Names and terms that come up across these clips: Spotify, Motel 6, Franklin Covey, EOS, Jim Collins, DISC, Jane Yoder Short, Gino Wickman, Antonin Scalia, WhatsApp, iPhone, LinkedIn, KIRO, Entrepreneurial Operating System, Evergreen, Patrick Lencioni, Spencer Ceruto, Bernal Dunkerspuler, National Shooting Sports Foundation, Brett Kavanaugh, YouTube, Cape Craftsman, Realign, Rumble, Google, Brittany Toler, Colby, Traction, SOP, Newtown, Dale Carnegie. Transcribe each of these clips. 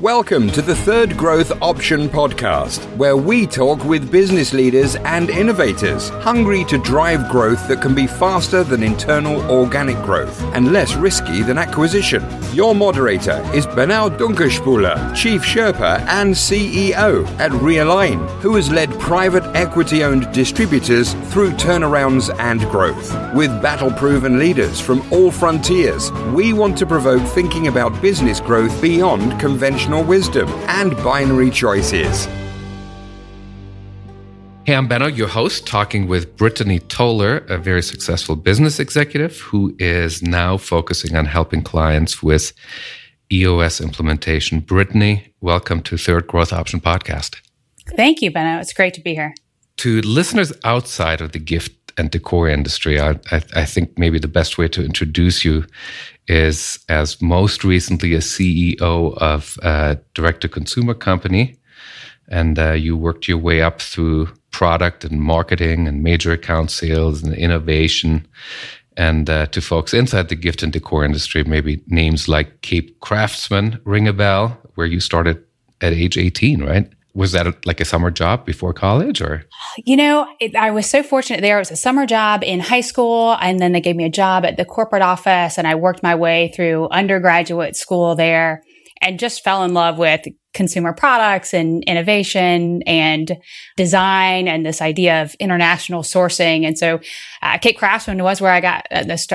Welcome to the Third Growth Option podcast, where we talk with business leaders and innovators hungry to drive growth that can be faster than internal organic growth and less risky than acquisition. Your moderator is Bernal Dunkerspuler, Chief Sherpa and CEO at Realign, who has led private equity-owned distributors through turnarounds and growth. With battle-proven leaders from all frontiers, we want to provoke thinking about business growth beyond conventional wisdom and binary choices. Hey, I'm Benno, your host, talking with Brittany Toler, a very successful business executive who is now focusing on helping clients with EOS implementation. Brittany, welcome to Third Growth Option Podcast. Thank you, Benno. It's great to be here. To listeners outside of the gift and decor industry, I think maybe the best way to introduce you is as most recently a CEO of a direct-to-consumer company, and you worked your way up through product and marketing and major account sales and innovation, and to folks inside the gift and decor industry, maybe names like Cape Craftsman ring a bell, where you started at age 18, right? Was that like a summer job before college or? You know, I was so fortunate there. It was a summer job in high school, and then they gave me a job at the corporate office, and I worked my way through undergraduate school there and just fell in love with consumer products and innovation and design and this idea of international sourcing. And so Cape Craftsman was where I got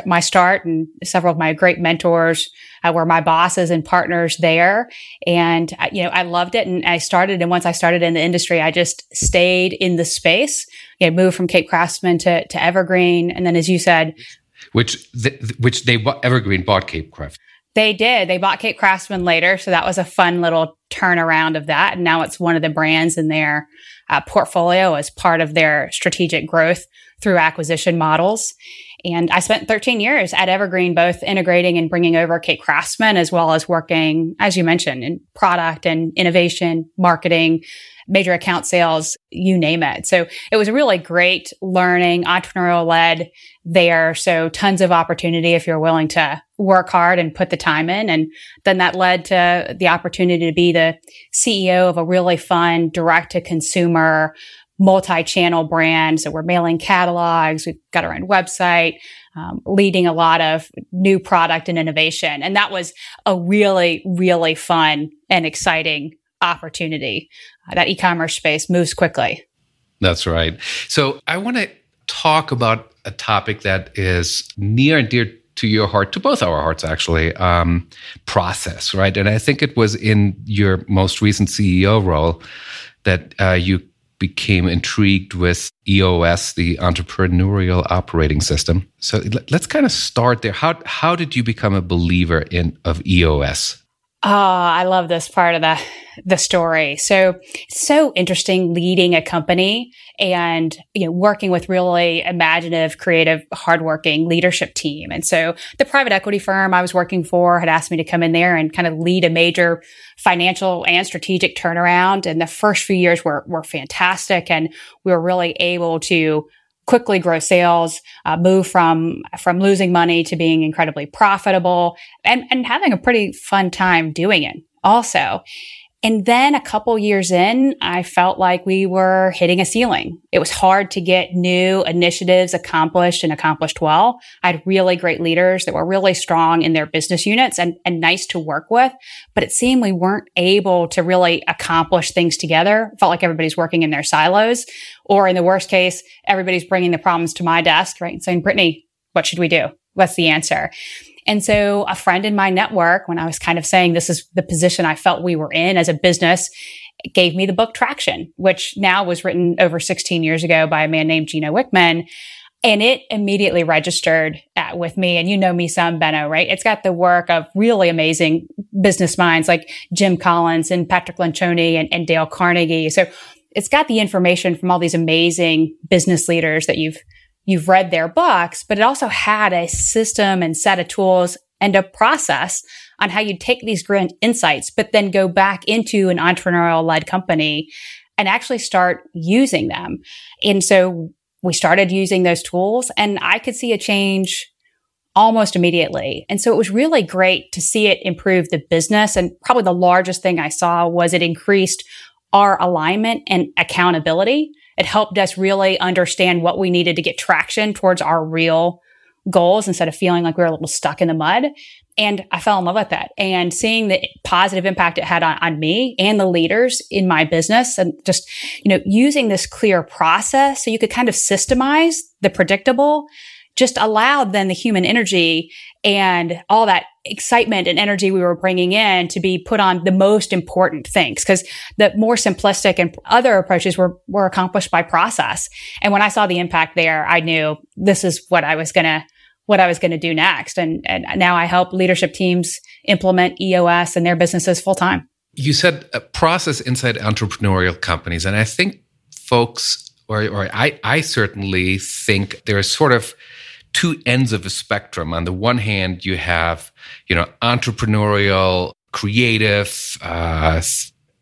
my start, and several of my great mentors were my bosses and partners there. And, I loved it. And I started, and once I started in the industry, I just stayed in the space. You know, moved from Cape Craftsman to Evergreen. And then, as you said, Evergreen bought Cape Craftsman. They did. They bought Cape Craftsman later. So that was a fun little turnaround of that. And now it's one of the brands in their portfolio as part of their strategic growth through acquisition models. And I spent 13 years at Evergreen, both integrating and bringing over Cape Craftsman, as well as working, as you mentioned, in product and innovation, marketing, major account sales, you name it. So it was a really great learning, entrepreneurial led there. So tons of opportunity if you're willing to work hard and put the time in. And then that led to the opportunity to be the CEO of a really fun direct to consumer multi-channel brand. So we're mailing catalogs. We've got our own website, leading a lot of new product and innovation. And that was a really, really fun and exciting opportunity. That e-commerce space moves quickly. That's right. So I want to talk about a topic that is near and dear to your heart, to both our hearts, actually, process, right? And I think it was in your most recent CEO role that you became intrigued with EOS, the entrepreneurial operating system. So let's kind of start there. How did you become a believer of EOS? Oh, I love this part of the story. So it's so interesting leading a company and working with really imaginative, creative, hardworking leadership team. And so the private equity firm I was working for had asked me to come in there and kind of lead a major financial and strategic turnaround. And the first few years were fantastic, and we were really able to quickly grow sales, move from losing money to being incredibly profitable, and having a pretty fun time doing it also. And then a couple years in, I felt like we were hitting a ceiling. It was hard to get new initiatives accomplished and accomplished well. I had really great leaders that were really strong in their business units and nice to work with, but it seemed we weren't able to really accomplish things together. It felt like everybody's working in their silos, or in the worst case, everybody's bringing the problems to my desk, right, and saying, Brittany, what should we do? What's the answer? And so a friend in my network, when I was kind of saying this is the position I felt we were in as a business, gave me the book Traction, which now was written over 16 years ago by a man named Gino Wickman. And it immediately registered with me. And you know me some, Benno, right? It's got the work of really amazing business minds like Jim Collins and Patrick Lencioni and Dale Carnegie. So it's got the information from all these amazing business leaders that you've read their books, but it also had a system and set of tools and a process on how you take these grand insights, but then go back into an entrepreneurial-led company and actually start using them. And so we started using those tools, and I could see a change almost immediately. And so it was really great to see it improve the business. And probably the largest thing I saw was it increased our alignment and accountability. It helped us really understand what we needed to get traction towards our real goals instead of feeling like we were a little stuck in the mud. And I fell in love with that. And seeing the positive impact it had on me and the leaders in my business, and just, you know, using this clear process so you could kind of systemize the predictable, just allowed then the human energy and all that excitement and energy we were bringing in to be put on the most important things. Because the more simplistic and other approaches were accomplished by process. And when I saw the impact there, I knew this is what I was going to do next. And now I help leadership teams implement EOS in their businesses full time. You said a process inside entrepreneurial companies. And I think folks, or I certainly think there is sort of two ends of a spectrum. On the one hand, you have, entrepreneurial, creative,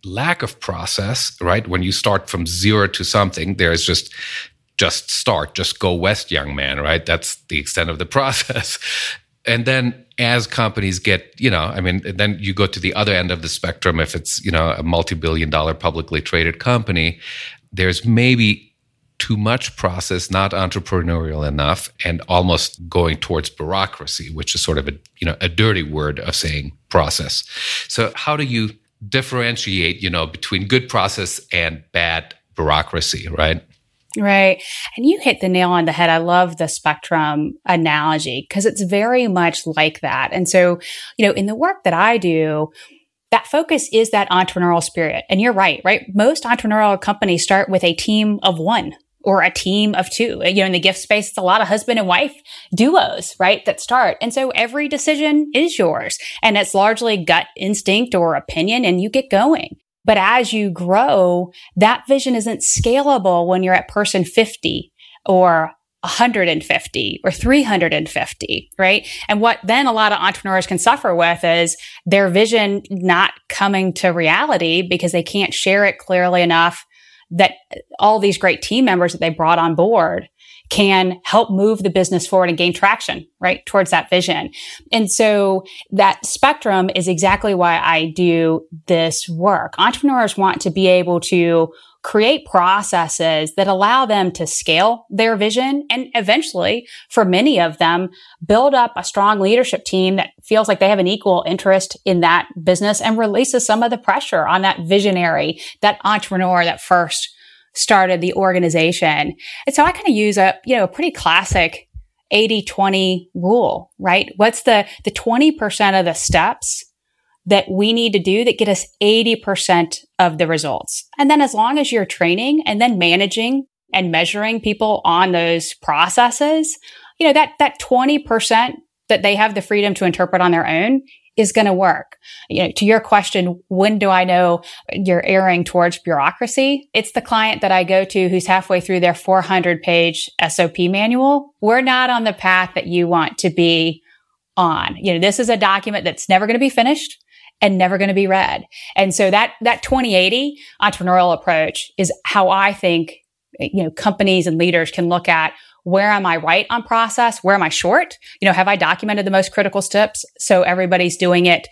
lack of process, right? When you start from zero to something, there's just start, just go west, young man, right? That's the extent of the process. And then as companies get, then you go to the other end of the spectrum. If it's, a multi-billion-dollar publicly traded company, there's maybe too much process, not entrepreneurial enough, and almost going towards bureaucracy, which is sort of a dirty word of saying process. So how do you differentiate, between good process and bad bureaucracy, right? Right. And you hit the nail on the head. I love the spectrum analogy because it's very much like that. And so, in the work that I do, that focus is that entrepreneurial spirit. And you're right? Most entrepreneurial companies start with a team of one or a team of two. In the gift space, it's a lot of husband and wife duos, right, that start. And so every decision is yours. And it's largely gut instinct or opinion, and you get going. But as you grow, that vision isn't scalable when you're at person 50 or 150 or 350, right? And what then a lot of entrepreneurs can suffer with is their vision not coming to reality because they can't share it clearly enough that all these great team members that they brought on board can help move the business forward and gain traction, right, towards that vision. And so that spectrum is exactly why I do this work. Entrepreneurs want to be able to create processes that allow them to scale their vision and eventually, for many of them, build up a strong leadership team that feels like they have an equal interest in that business and releases some of the pressure on that visionary, that entrepreneur that first started the organization. And so I kind of use a pretty classic 80-20 rule, right? What's the 20% of the steps that we need to do that get us 80% of the results? And then as long as you're training and then managing and measuring people on those processes, that 20% that they have the freedom to interpret on their own is going to work. To your question, when do I know you're erring towards bureaucracy? It's the client that I go to who's halfway through their 400-page SOP manual. We're not on the path that you want to be on. This is a document that's never going to be finished and never going to be read. And so that 20/80 entrepreneurial approach is how I think, companies and leaders can look at where am I right on process? Where am I short? Have I documented the most critical steps so everybody's doing it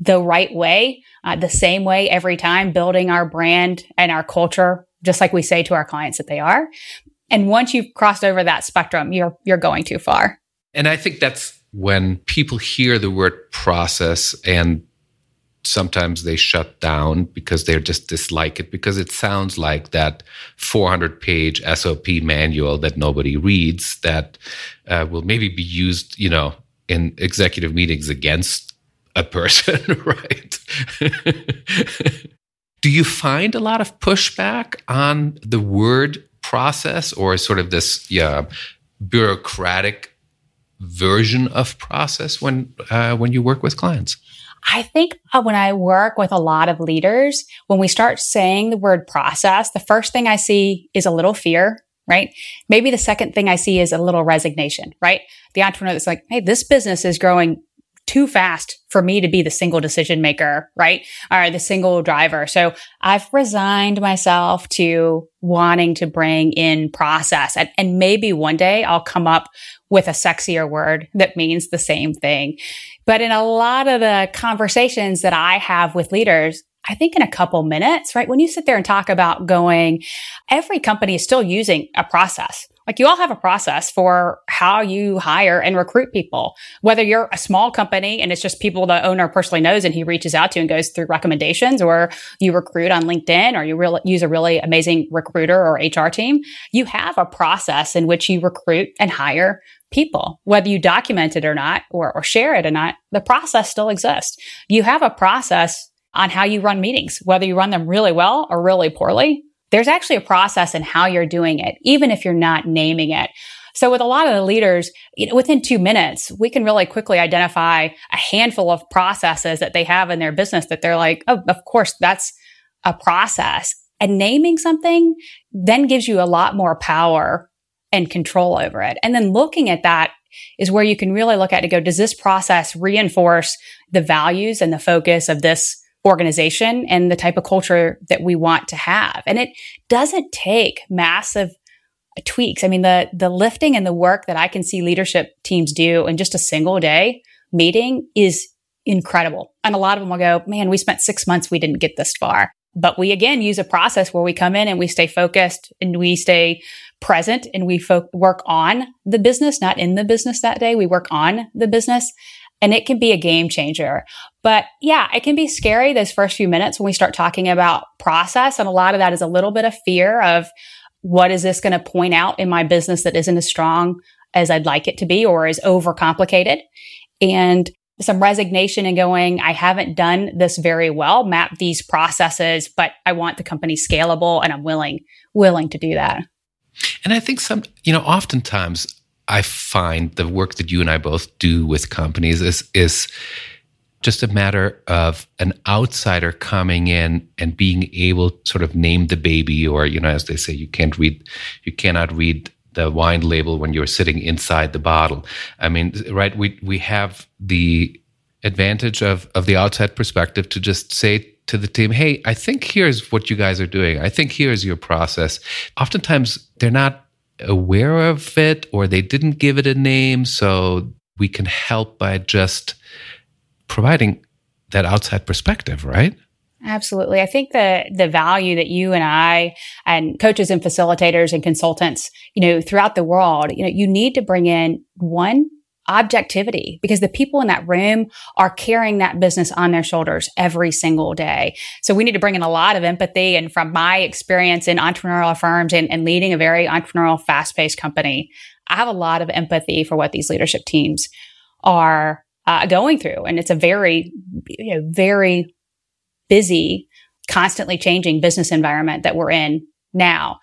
the right way, the same way every time, building our brand and our culture, just like we say to our clients that they are. And once you've crossed over that spectrum, you're going too far. And I think that's when people hear the word process, and sometimes they shut down because they just dislike it, because it sounds like that 400-page SOP manual that nobody reads, that will maybe be used, in executive meetings against a person, right? Do you find a lot of pushback on the word process, or sort of this bureaucratic version of process when you work with clients? I think when I work with a lot of leaders, when we start saying the word process, the first thing I see is a little fear, right? Maybe the second thing I see is a little resignation, right? The entrepreneur that's like, hey, this business is growing too fast for me to be the single decision maker, right? Or the single driver. So I've resigned myself to wanting to bring in process. And maybe one day I'll come up with a sexier word that means the same thing. But in a lot of the conversations that I have with leaders, I think in a couple minutes, right? When you sit there and talk about going, every company is still using a process. Like you all have a process for how you hire and recruit people, whether you're a small company and it's just people the owner personally knows and he reaches out to and goes through recommendations, or you recruit on LinkedIn, or you use a really amazing recruiter or HR team. You have a process in which you recruit and hire people, whether you document it or not, or share it or not, the process still exists. You have a process on how you run meetings, whether you run them really well or really poorly. There's actually a process in how you're doing it, even if you're not naming it. So with a lot of the leaders, you know, within 2 minutes, we can really quickly identify a handful of processes that they have in their business that they're like, oh, of course, that's a process. And naming something then gives you a lot more power and control over it. And then looking at that is where you can really look at it and go, does this process reinforce the values and the focus of this organization and the type of culture that we want to have? And it doesn't take massive tweaks. I mean, the lifting and the work that I can see leadership teams do in just a single day meeting is incredible. And a lot of them will go, man, we spent 6 months, we didn't get this far. But we, again, use a process where we come in and we stay focused and we stay present and we work on the business, not in the business that day. We work on the business. And it can be a game changer. But yeah, it can be scary those first few minutes when we start talking about process. And a lot of that is a little bit of fear of what is this going to point out in my business that isn't as strong as I'd like it to be or is overcomplicated. And some resignation and going, I haven't done this very well, map these processes, but I want the company scalable and I'm willing to do that. And I think oftentimes I find the work that you and I both do with companies is just a matter of an outsider coming in and being able to sort of name the baby, or, as they say, you cannot read the wine label when you're sitting inside the bottle. I mean, right, we have the advantage of the outside perspective to just say to the team, hey, I think here's what you guys are doing. I think here's your process. Oftentimes they're not aware of it, or they didn't give it a name, so we can help by just providing that outside perspective, right? Absolutely. I think the value that you and I and coaches and facilitators and consultants, throughout the world, you need to bring in one objectivity, because the people in that room are carrying that business on their shoulders every single day. So we need to bring in a lot of empathy. And from my experience in entrepreneurial firms and leading a very entrepreneurial, fast-paced company, I have a lot of empathy for what these leadership teams are going through. And it's a very, very busy, constantly changing business environment that we're in now.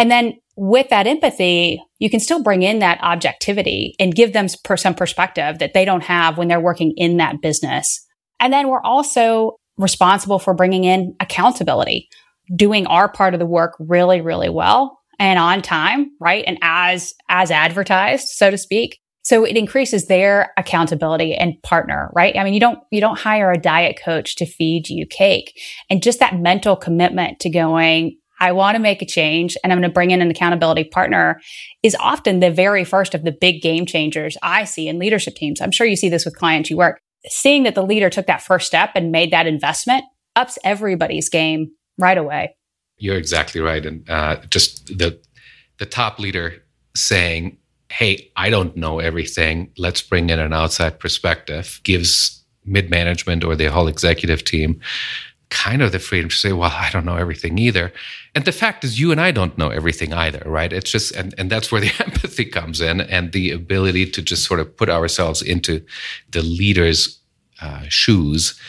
And then with that empathy, you can still bring in that objectivity and give them some perspective that they don't have when they're working in that business. And then we're also responsible for bringing in accountability, doing our part of the work really, really well and on time, right? And as advertised, so to speak. So it increases their accountability and partner, right? I mean, you don't hire a diet coach to feed you cake. And just that mental commitment to going, I want to make a change and I'm going to bring in an accountability partner is often the very first of the big game changers I see in leadership teams. I'm sure you see this with clients you work. Seeing that the leader took that first step and made that investment ups everybody's game right away. You're exactly right. And just the top leader saying, hey, I don't know everything. Let's bring in an outside perspective gives mid-management or the whole executive team kind of the freedom to say, well, I don't know everything either. And the fact is, you and I don't know everything either, right? It's just, and that's where the empathy comes in and the ability to just sort of put ourselves into the leader's shoes.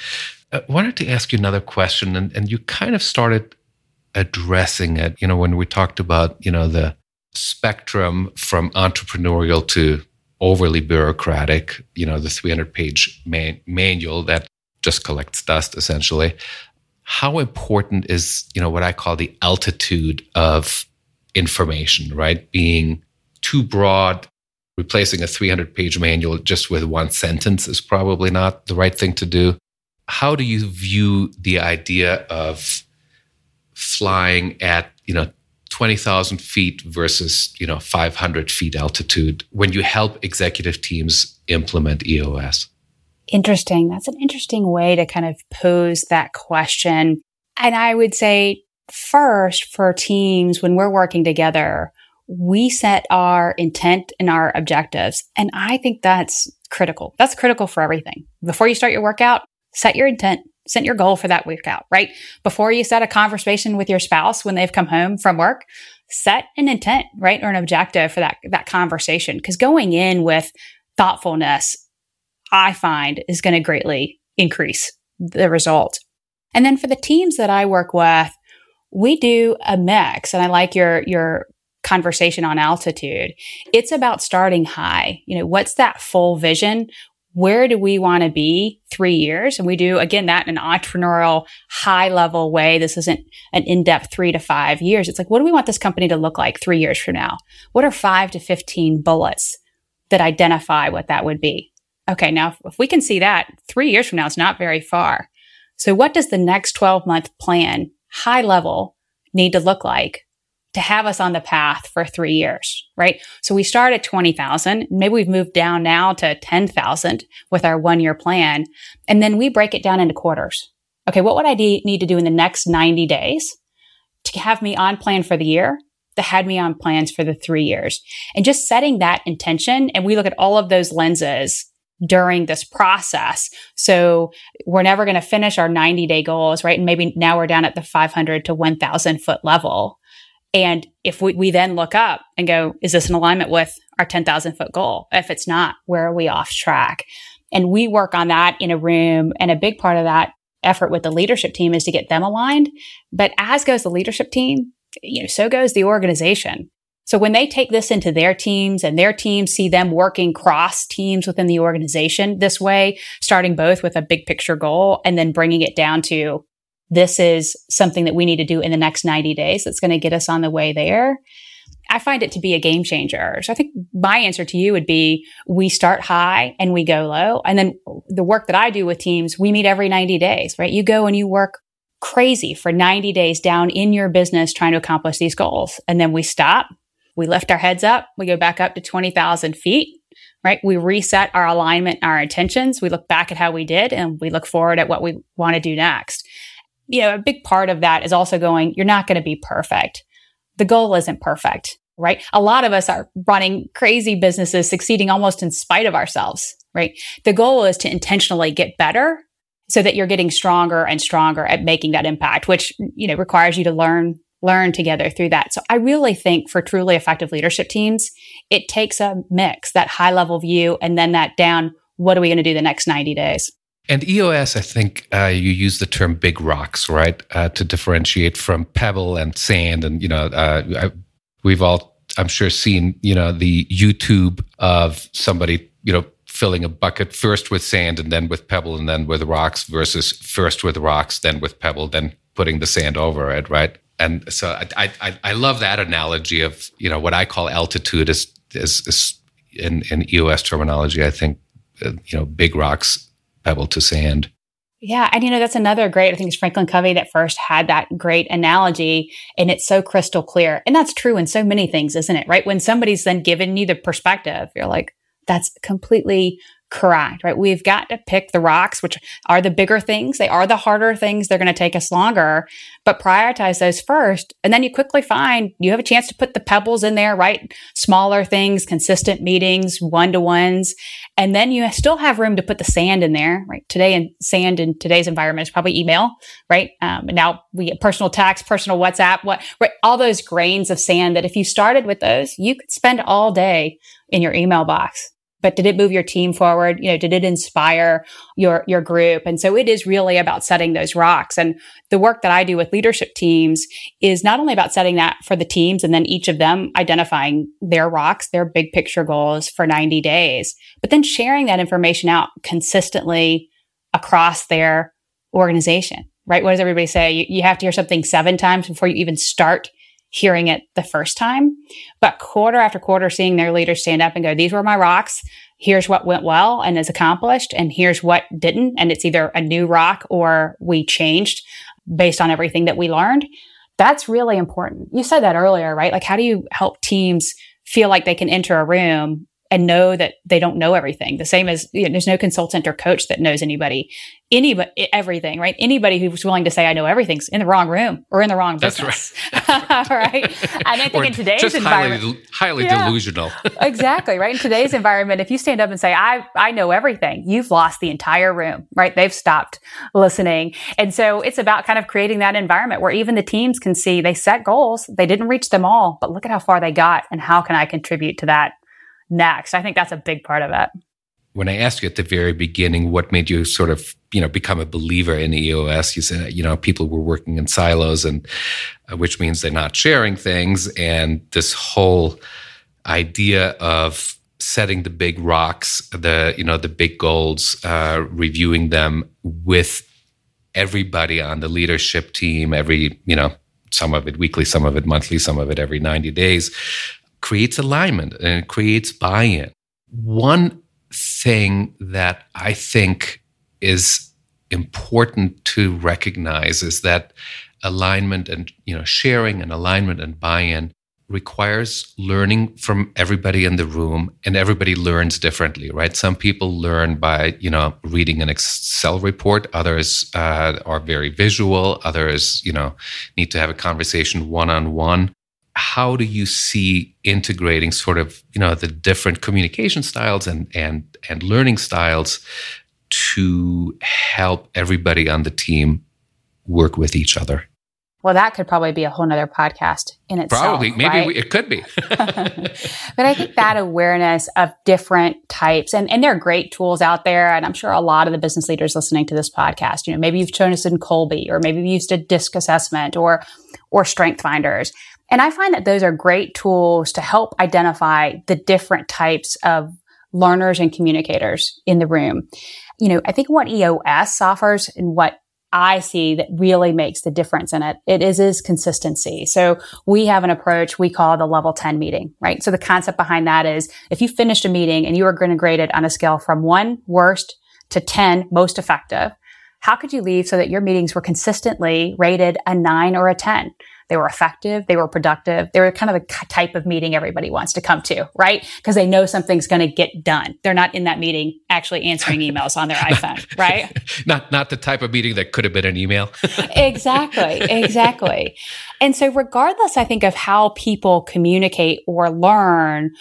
I wanted to ask you another question, and you kind of started addressing it, when we talked about, the spectrum from entrepreneurial to overly bureaucratic, the 300-page manual that just collects dust, essentially. How important is, what I call the altitude of information, right? Being too broad Replacing a 300-page manual just with one sentence is probably not the right thing to do. How do you view the idea of flying at, 20,000 feet versus, 500 feet altitude when you help executive teams implement EOS? Interesting. That's an interesting way to kind of pose that question. And I would say first, for teams, when we're working together, we set our intent and our objectives. And I think that's critical. That's critical for everything. Before you start your workout, set your intent, set your goal for that workout, right? Before you set a conversation with your spouse when they've come home from work, set an intent, right? Or an objective for that conversation. Because going in with thoughtfulness, I find, is going to greatly increase the results. And then for the teams that I work with, we do a mix. And I like your conversation on altitude. It's about starting high. What's that full vision? Where do we want to be 3 years? And we do, again, that in an entrepreneurial, high-level way. This isn't an in-depth 3 to 5 years. It's like, what do we want this company to look like 3 years from now? What are 5 to 15 bullets that identify what that would be? Okay, now if we can see that 3 years from now, it's not very far. So what does the next 12-month plan, high level, need to look like to have us on the path for 3 years, right? So we start at 20,000. Maybe we've moved down now to 10,000 with our 1 year plan. And then we break it down into quarters. Okay, what would I need to do in the next 90 days to have me on plan for the year, that had me on plans for the 3 years? And just setting that intention. And we look at all of those lenses during this process. So we're never going to finish our 90-day goals, right? And maybe now we're down at the 500 to 1,000 foot level. And if we then look up and go, is this in alignment with our 10,000 foot goal? If it's not, where are we off track? And we work on that in a room. And a big part of that effort with the leadership team is to get them aligned. But as goes the leadership team, so goes the organization. So when they take this into their teams and their teams see them working cross teams within the organization this way, starting both with a big picture goal and then bringing it down to, this is something that we need to do in the next 90 days that's going to get us on the way there. I find it to be a game changer. So I think my answer to you would be, we start high and we go low. And then the work that I do with teams, we meet every 90 days, right? You go and you work crazy for 90 days down in your business trying to accomplish these goals. And then we stop. We lift our heads up. We go back up to 20,000 feet, right? We reset our alignment, our intentions. We look back at how we did, and we look forward at what we want to do next. A big part of that is also going, you're not going to be perfect. The goal isn't perfect, right? A lot of us are running crazy businesses, succeeding almost in spite of ourselves, right? The goal is to intentionally get better so that you're getting stronger and stronger at making that impact, which, requires you to learn together through that. So I really think for truly effective leadership teams, it takes a mix, that high level view, and then that down, what are we going to do the next 90 days? And EOS, I think you use the term big rocks, right? To differentiate from pebble and sand. And, we've all, I'm sure, seen, the YouTube of somebody, filling a bucket first with sand and then with pebble and then with rocks versus first with rocks, then with pebble, then putting the sand over it, right? And so I love that analogy of, what I call altitude is in EOS terminology, I think, big rocks, pebble to sand. Yeah. And, that's another great, I think it's Franklin Covey that first had that great analogy, and it's so crystal clear. And that's true in so many things, isn't it? Right. When somebody's then given you the perspective, you're like, that's completely correct, right? We've got to pick the rocks, which are the bigger things. They are the harder things. They're going to take us longer, but prioritize those first. And then you quickly find you have a chance to put the pebbles in there, right? Smaller things, consistent meetings, one-to-ones. And then you still have room to put the sand in there, right? Today, and sand in today's environment is probably email, right? And now we get personal text, personal WhatsApp, right? All those grains of sand that if you started with those, you could spend all day in your email box. But did it move your team forward? Did it inspire your group? And so it is really about setting those rocks. And the work that I do with leadership teams is not only about setting that for the teams and then each of them identifying their rocks, their big picture goals for 90 days, but then sharing that information out consistently across their organization, right? What does everybody say? You have to hear something 7 times before you even start hearing it the first time. But quarter after quarter, seeing their leaders stand up and go, these were my rocks. Here's what went well and is accomplished, and here's what didn't. And it's either a new rock or we changed based on everything that we learned. That's really important. You said that earlier, right? Like, how do you help teams feel like they can enter a room and know that they don't know everything? The same as, you know, there's no consultant or coach that knows everything, right? Anybody who's willing to say, I know everything's in the wrong room or in the wrong business. That's right. Right? And I think in today's environment. Highly delusional. Exactly, right? In today's environment, if you stand up and say, I know everything, you've lost the entire room, right? They've stopped listening. And so it's about kind of creating that environment where even the teams can see they set goals, they didn't reach them all, but look at how far they got and how can I contribute to that next. I think that's a big part of it. When I asked you at the very beginning, what made you sort of, become a believer in EOS? You said, people were working in silos, and which means they're not sharing things. And this whole idea of setting the big rocks, the big goals, reviewing them with everybody on the leadership team, some of it weekly, some of it monthly, some of it every 90 days, creates alignment and it creates buy-in. One thing that I think is important to recognize is that alignment and sharing and alignment and buy-in requires learning from everybody in the room, and everybody learns differently, right? Some people learn by reading an Excel report. Others are very visual. Others need to have a conversation one-on-one. How do you see integrating sort of, the different communication styles and learning styles to help everybody on the team work with each other? Well, that could probably be a whole nother podcast in itself. Probably. Maybe right? It could be. But I think that awareness of different types, and there are great tools out there. And I'm sure a lot of the business leaders listening to this podcast, maybe you've chosen Colby, or maybe you've used a DISC assessment or StrengthsFinders. And I find that those are great tools to help identify the different types of learners and communicators in the room. I think what EOS offers and what I see that really makes the difference in it is consistency. So we have an approach we call the level 10 meeting, right? So the concept behind that is if you finished a meeting and you were going to grade it on a scale from 1 worst to 10 most effective, how could you leave so that your meetings were consistently rated a 9 or a 10? They were effective. They were productive. They were kind of the type of meeting everybody wants to come to, right? Because they know something's going to get done. They're not in that meeting actually answering emails on their iPhone, right? Not the type of meeting that could have been an email. Exactly. And so regardless, I think, of how people communicate or learn,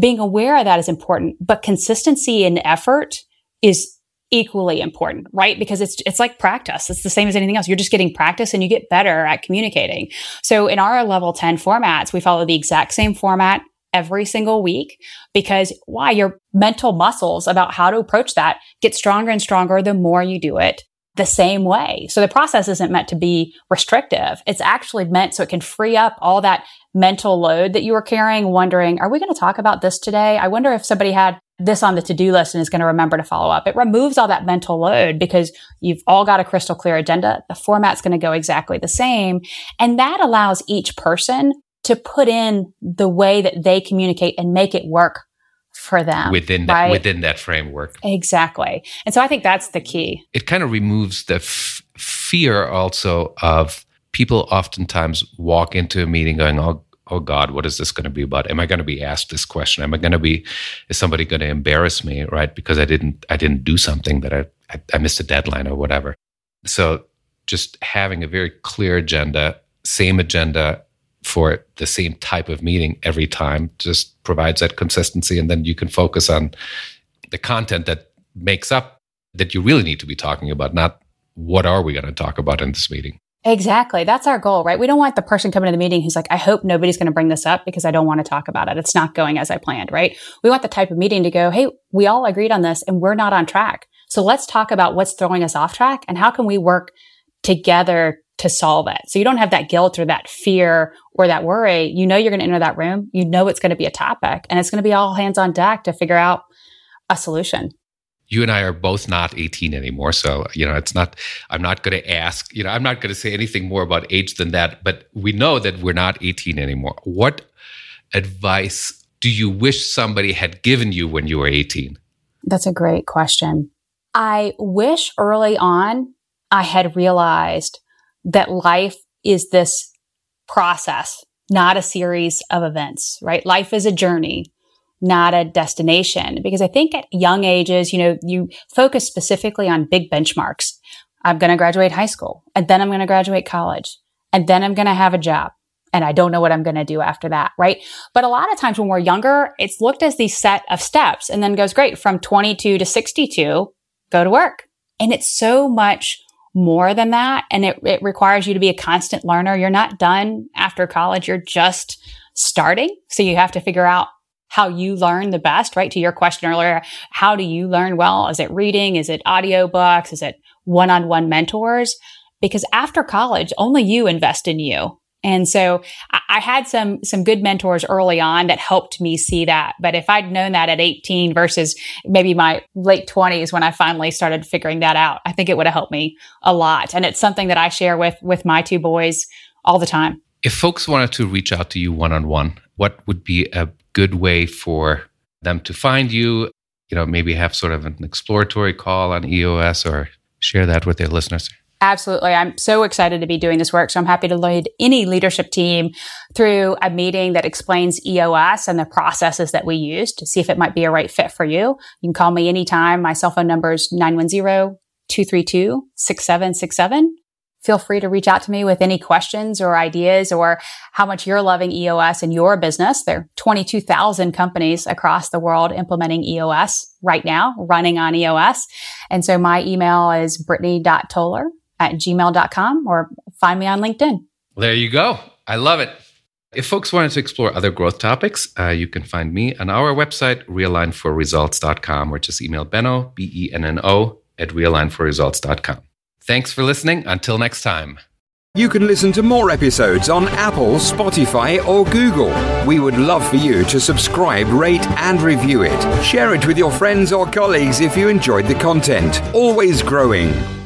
being aware of that is important. But consistency and effort is equally important, right? Because it's like practice. It's the same as anything else. You're just getting practice and you get better at communicating. So in our level 10 formats, we follow the exact same format every single week because why? Your mental muscles about how to approach that get stronger and stronger the more you do it the same way. So the process isn't meant to be restrictive. It's actually meant so it can free up all that mental load that you were carrying, wondering, are we going to talk about this today? I wonder if somebody had this on the to-do list and is going to remember to follow up. It removes all that mental load because you've all got a crystal clear agenda. The format's going to go exactly the same. And that allows each person to put in the way that they communicate and make it work for them. Within that framework. Exactly. And so I think that's the key. It kind of removes the fear also of people oftentimes walk into a meeting going, oh God, what is this going to be about? Am I going to be asked this question? Is somebody going to embarrass me, right? Because I didn't do something that I missed a deadline or whatever. So just having a very clear agenda, same agenda for the same type of meeting every time just provides that consistency. And then you can focus on the content that makes up that you really need to be talking about, not what are we going to talk about in this meeting. Exactly. That's our goal, right? We don't want the person coming to the meeting who's like, I hope nobody's going to bring this up because I don't want to talk about it. It's not going as I planned, right? We want the type of meeting to go, hey, we all agreed on this and we're not on track. So let's talk about what's throwing us off track and how can we work together to solve it. So you don't have that guilt or that fear or that worry. You're going to enter that room. It's going to be a topic and it's going to be all hands on deck to figure out a solution. you and I are both not 18 anymore. So, it's not, I'm not going to ask, I'm not going to say anything more about age than that, but we know that we're not 18 anymore. What advice do you wish somebody had given you when you were 18? That's a great question. I wish early on I had realized that life is this process, not a series of events, right? Life is a journey, not a destination. Because I think at young ages, you focus specifically on big benchmarks. I'm going to graduate high school, and then I'm going to graduate college, and then I'm going to have a job, and I don't know what I'm going to do after that, right? But a lot of times when we're younger, it's looked as the set of steps and then goes, great, from 22 to 62, go to work. And it's so much more than that. And it requires you to be a constant learner. You're not done after college. You're just starting. So you have to figure out how you learn the best, right? To your question earlier, how do you learn well? Is it reading? Is it audiobooks? Is it one-on-one mentors? Because after college, only you invest in you. And so I had some good mentors early on that helped me see that. But if I'd known that at 18 versus maybe my late 20s when I finally started figuring that out, I think it would have helped me a lot. And it's something that I share with my two boys all the time. If folks wanted to reach out to you one-on-one, what would be a good way for them to find you? Maybe have sort of an exploratory call on EOS or share that with their listeners. Absolutely. I'm so excited to be doing this work. So I'm happy to lead any leadership team through a meeting that explains EOS and the processes that we use to see if it might be a right fit for you. You can call me anytime. My cell phone number is 910-232-6767. Feel free to reach out to me with any questions or ideas or how much you're loving EOS in your business. There are 22,000 companies across the world implementing EOS right now, running on EOS. And so my email is brittany.toler@gmail.com or find me on LinkedIn. There you go. I love it. If folks wanted to explore other growth topics, you can find me on our website, realignforresults.com, or just email Benno, BENNO, @realignforresults.com. Thanks for listening. Until next time. You can listen to more episodes on Apple, Spotify, or Google. We would love for you to subscribe, rate, and review it. Share it with your friends or colleagues if you enjoyed the content. Always growing.